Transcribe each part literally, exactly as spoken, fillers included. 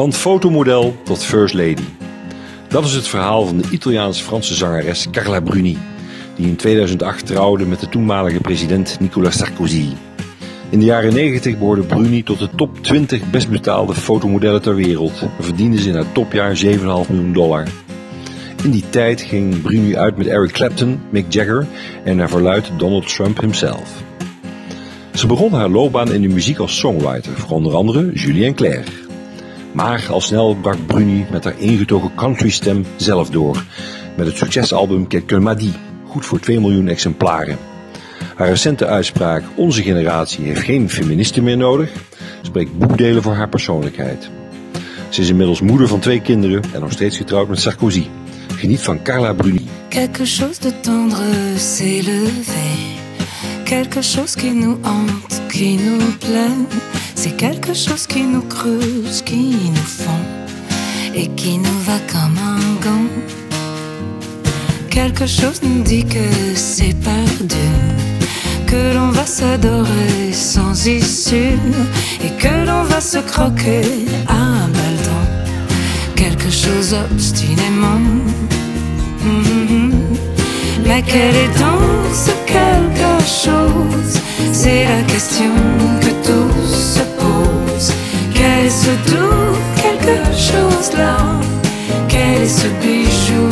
Van fotomodel tot first lady. Dat is het verhaal van de Italiaans-Franse zangeres Carla Bruni, die in tweeduizend acht trouwde met de toenmalige president Nicolas Sarkozy. In de jaren negentig behoorde Bruni tot de top twintig best betaalde fotomodellen ter wereld en verdiende ze in haar topjaar zeven komma vijf miljoen dollar. In die tijd ging Bruni uit met Eric Clapton, Mick Jagger en naar verluidt Donald Trump himself. Ze begon haar loopbaan in de muziek als songwriter, voor onder andere Julien Clerc. Maar al snel brak Bruni met haar ingetogen countrystem zelf door, met het succesalbum Quelqu'un m'a dit, goed voor twee miljoen exemplaren. Haar recente uitspraak, onze generatie heeft geen feministen meer nodig, spreekt boekdelen voor haar persoonlijkheid. Ze is inmiddels moeder van twee kinderen en nog steeds getrouwd met Sarkozy. Geniet van Carla Bruni. Quelque chose de tendre s'est levé. Quelque chose qui nous hante, qui nous plaît. C'est quelque chose qui nous creuse, qui nous fond et qui nous va comme un gant. Quelque chose nous dit que c'est perdu, que l'on va s'adorer sans issue et que l'on va se croquer à balles dents. Quelque chose obstinément, mm-hmm. Mais quelle est donc ce quelque chose? C'est la question que tous se posent. Quel est ce doux quelque chose là? Quel est ce bijou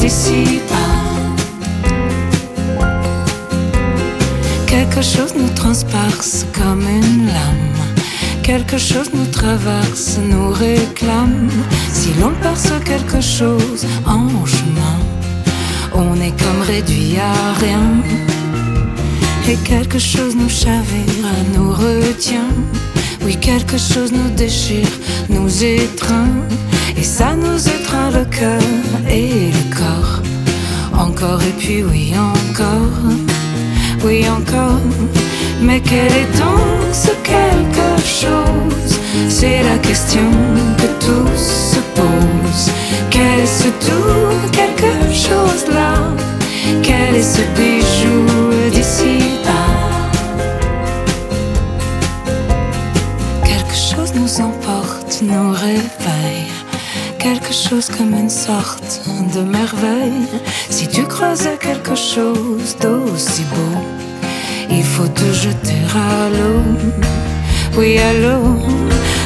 d'ici pas? Quelque chose nous transperce comme une lame. Quelque chose nous traverse, nous réclame. Si l'on perce quelque chose en chemin, on est comme réduit à rien. Et quelque chose nous chavire, nous retient. Oui, quelque chose nous déchire, nous étreint. Et ça nous étreint le cœur et le corps. Encore et puis oui, encore. Oui, encore. Mais quel est donc ce quelque chose? C'est la question que tous se posent. Quel est ce tout quelque chose là? Quel est ce bijou d'ici là? Quelque chose nous emporte, nous réveille. Quelque chose comme une sorte de merveille. Si tu creusais quelque chose d'aussi beau, il faut tout jeter à l'eau. Oui, à l'eau.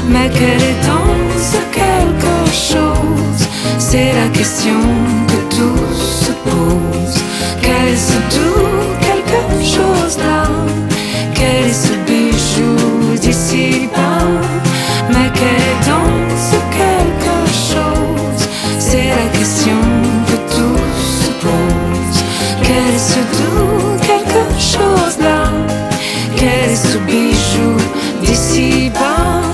Mais quel est donc ce quelque chose? C'est la question que tous se posent. Quel est ce tout quelque chose là? Quel est ce bijou d'ici bas? Mais quel est donc ce quelque chose? C'est la question que tous se posent. Quel est ce tout quelque chose là? Quel est ce bijou d'ici bas?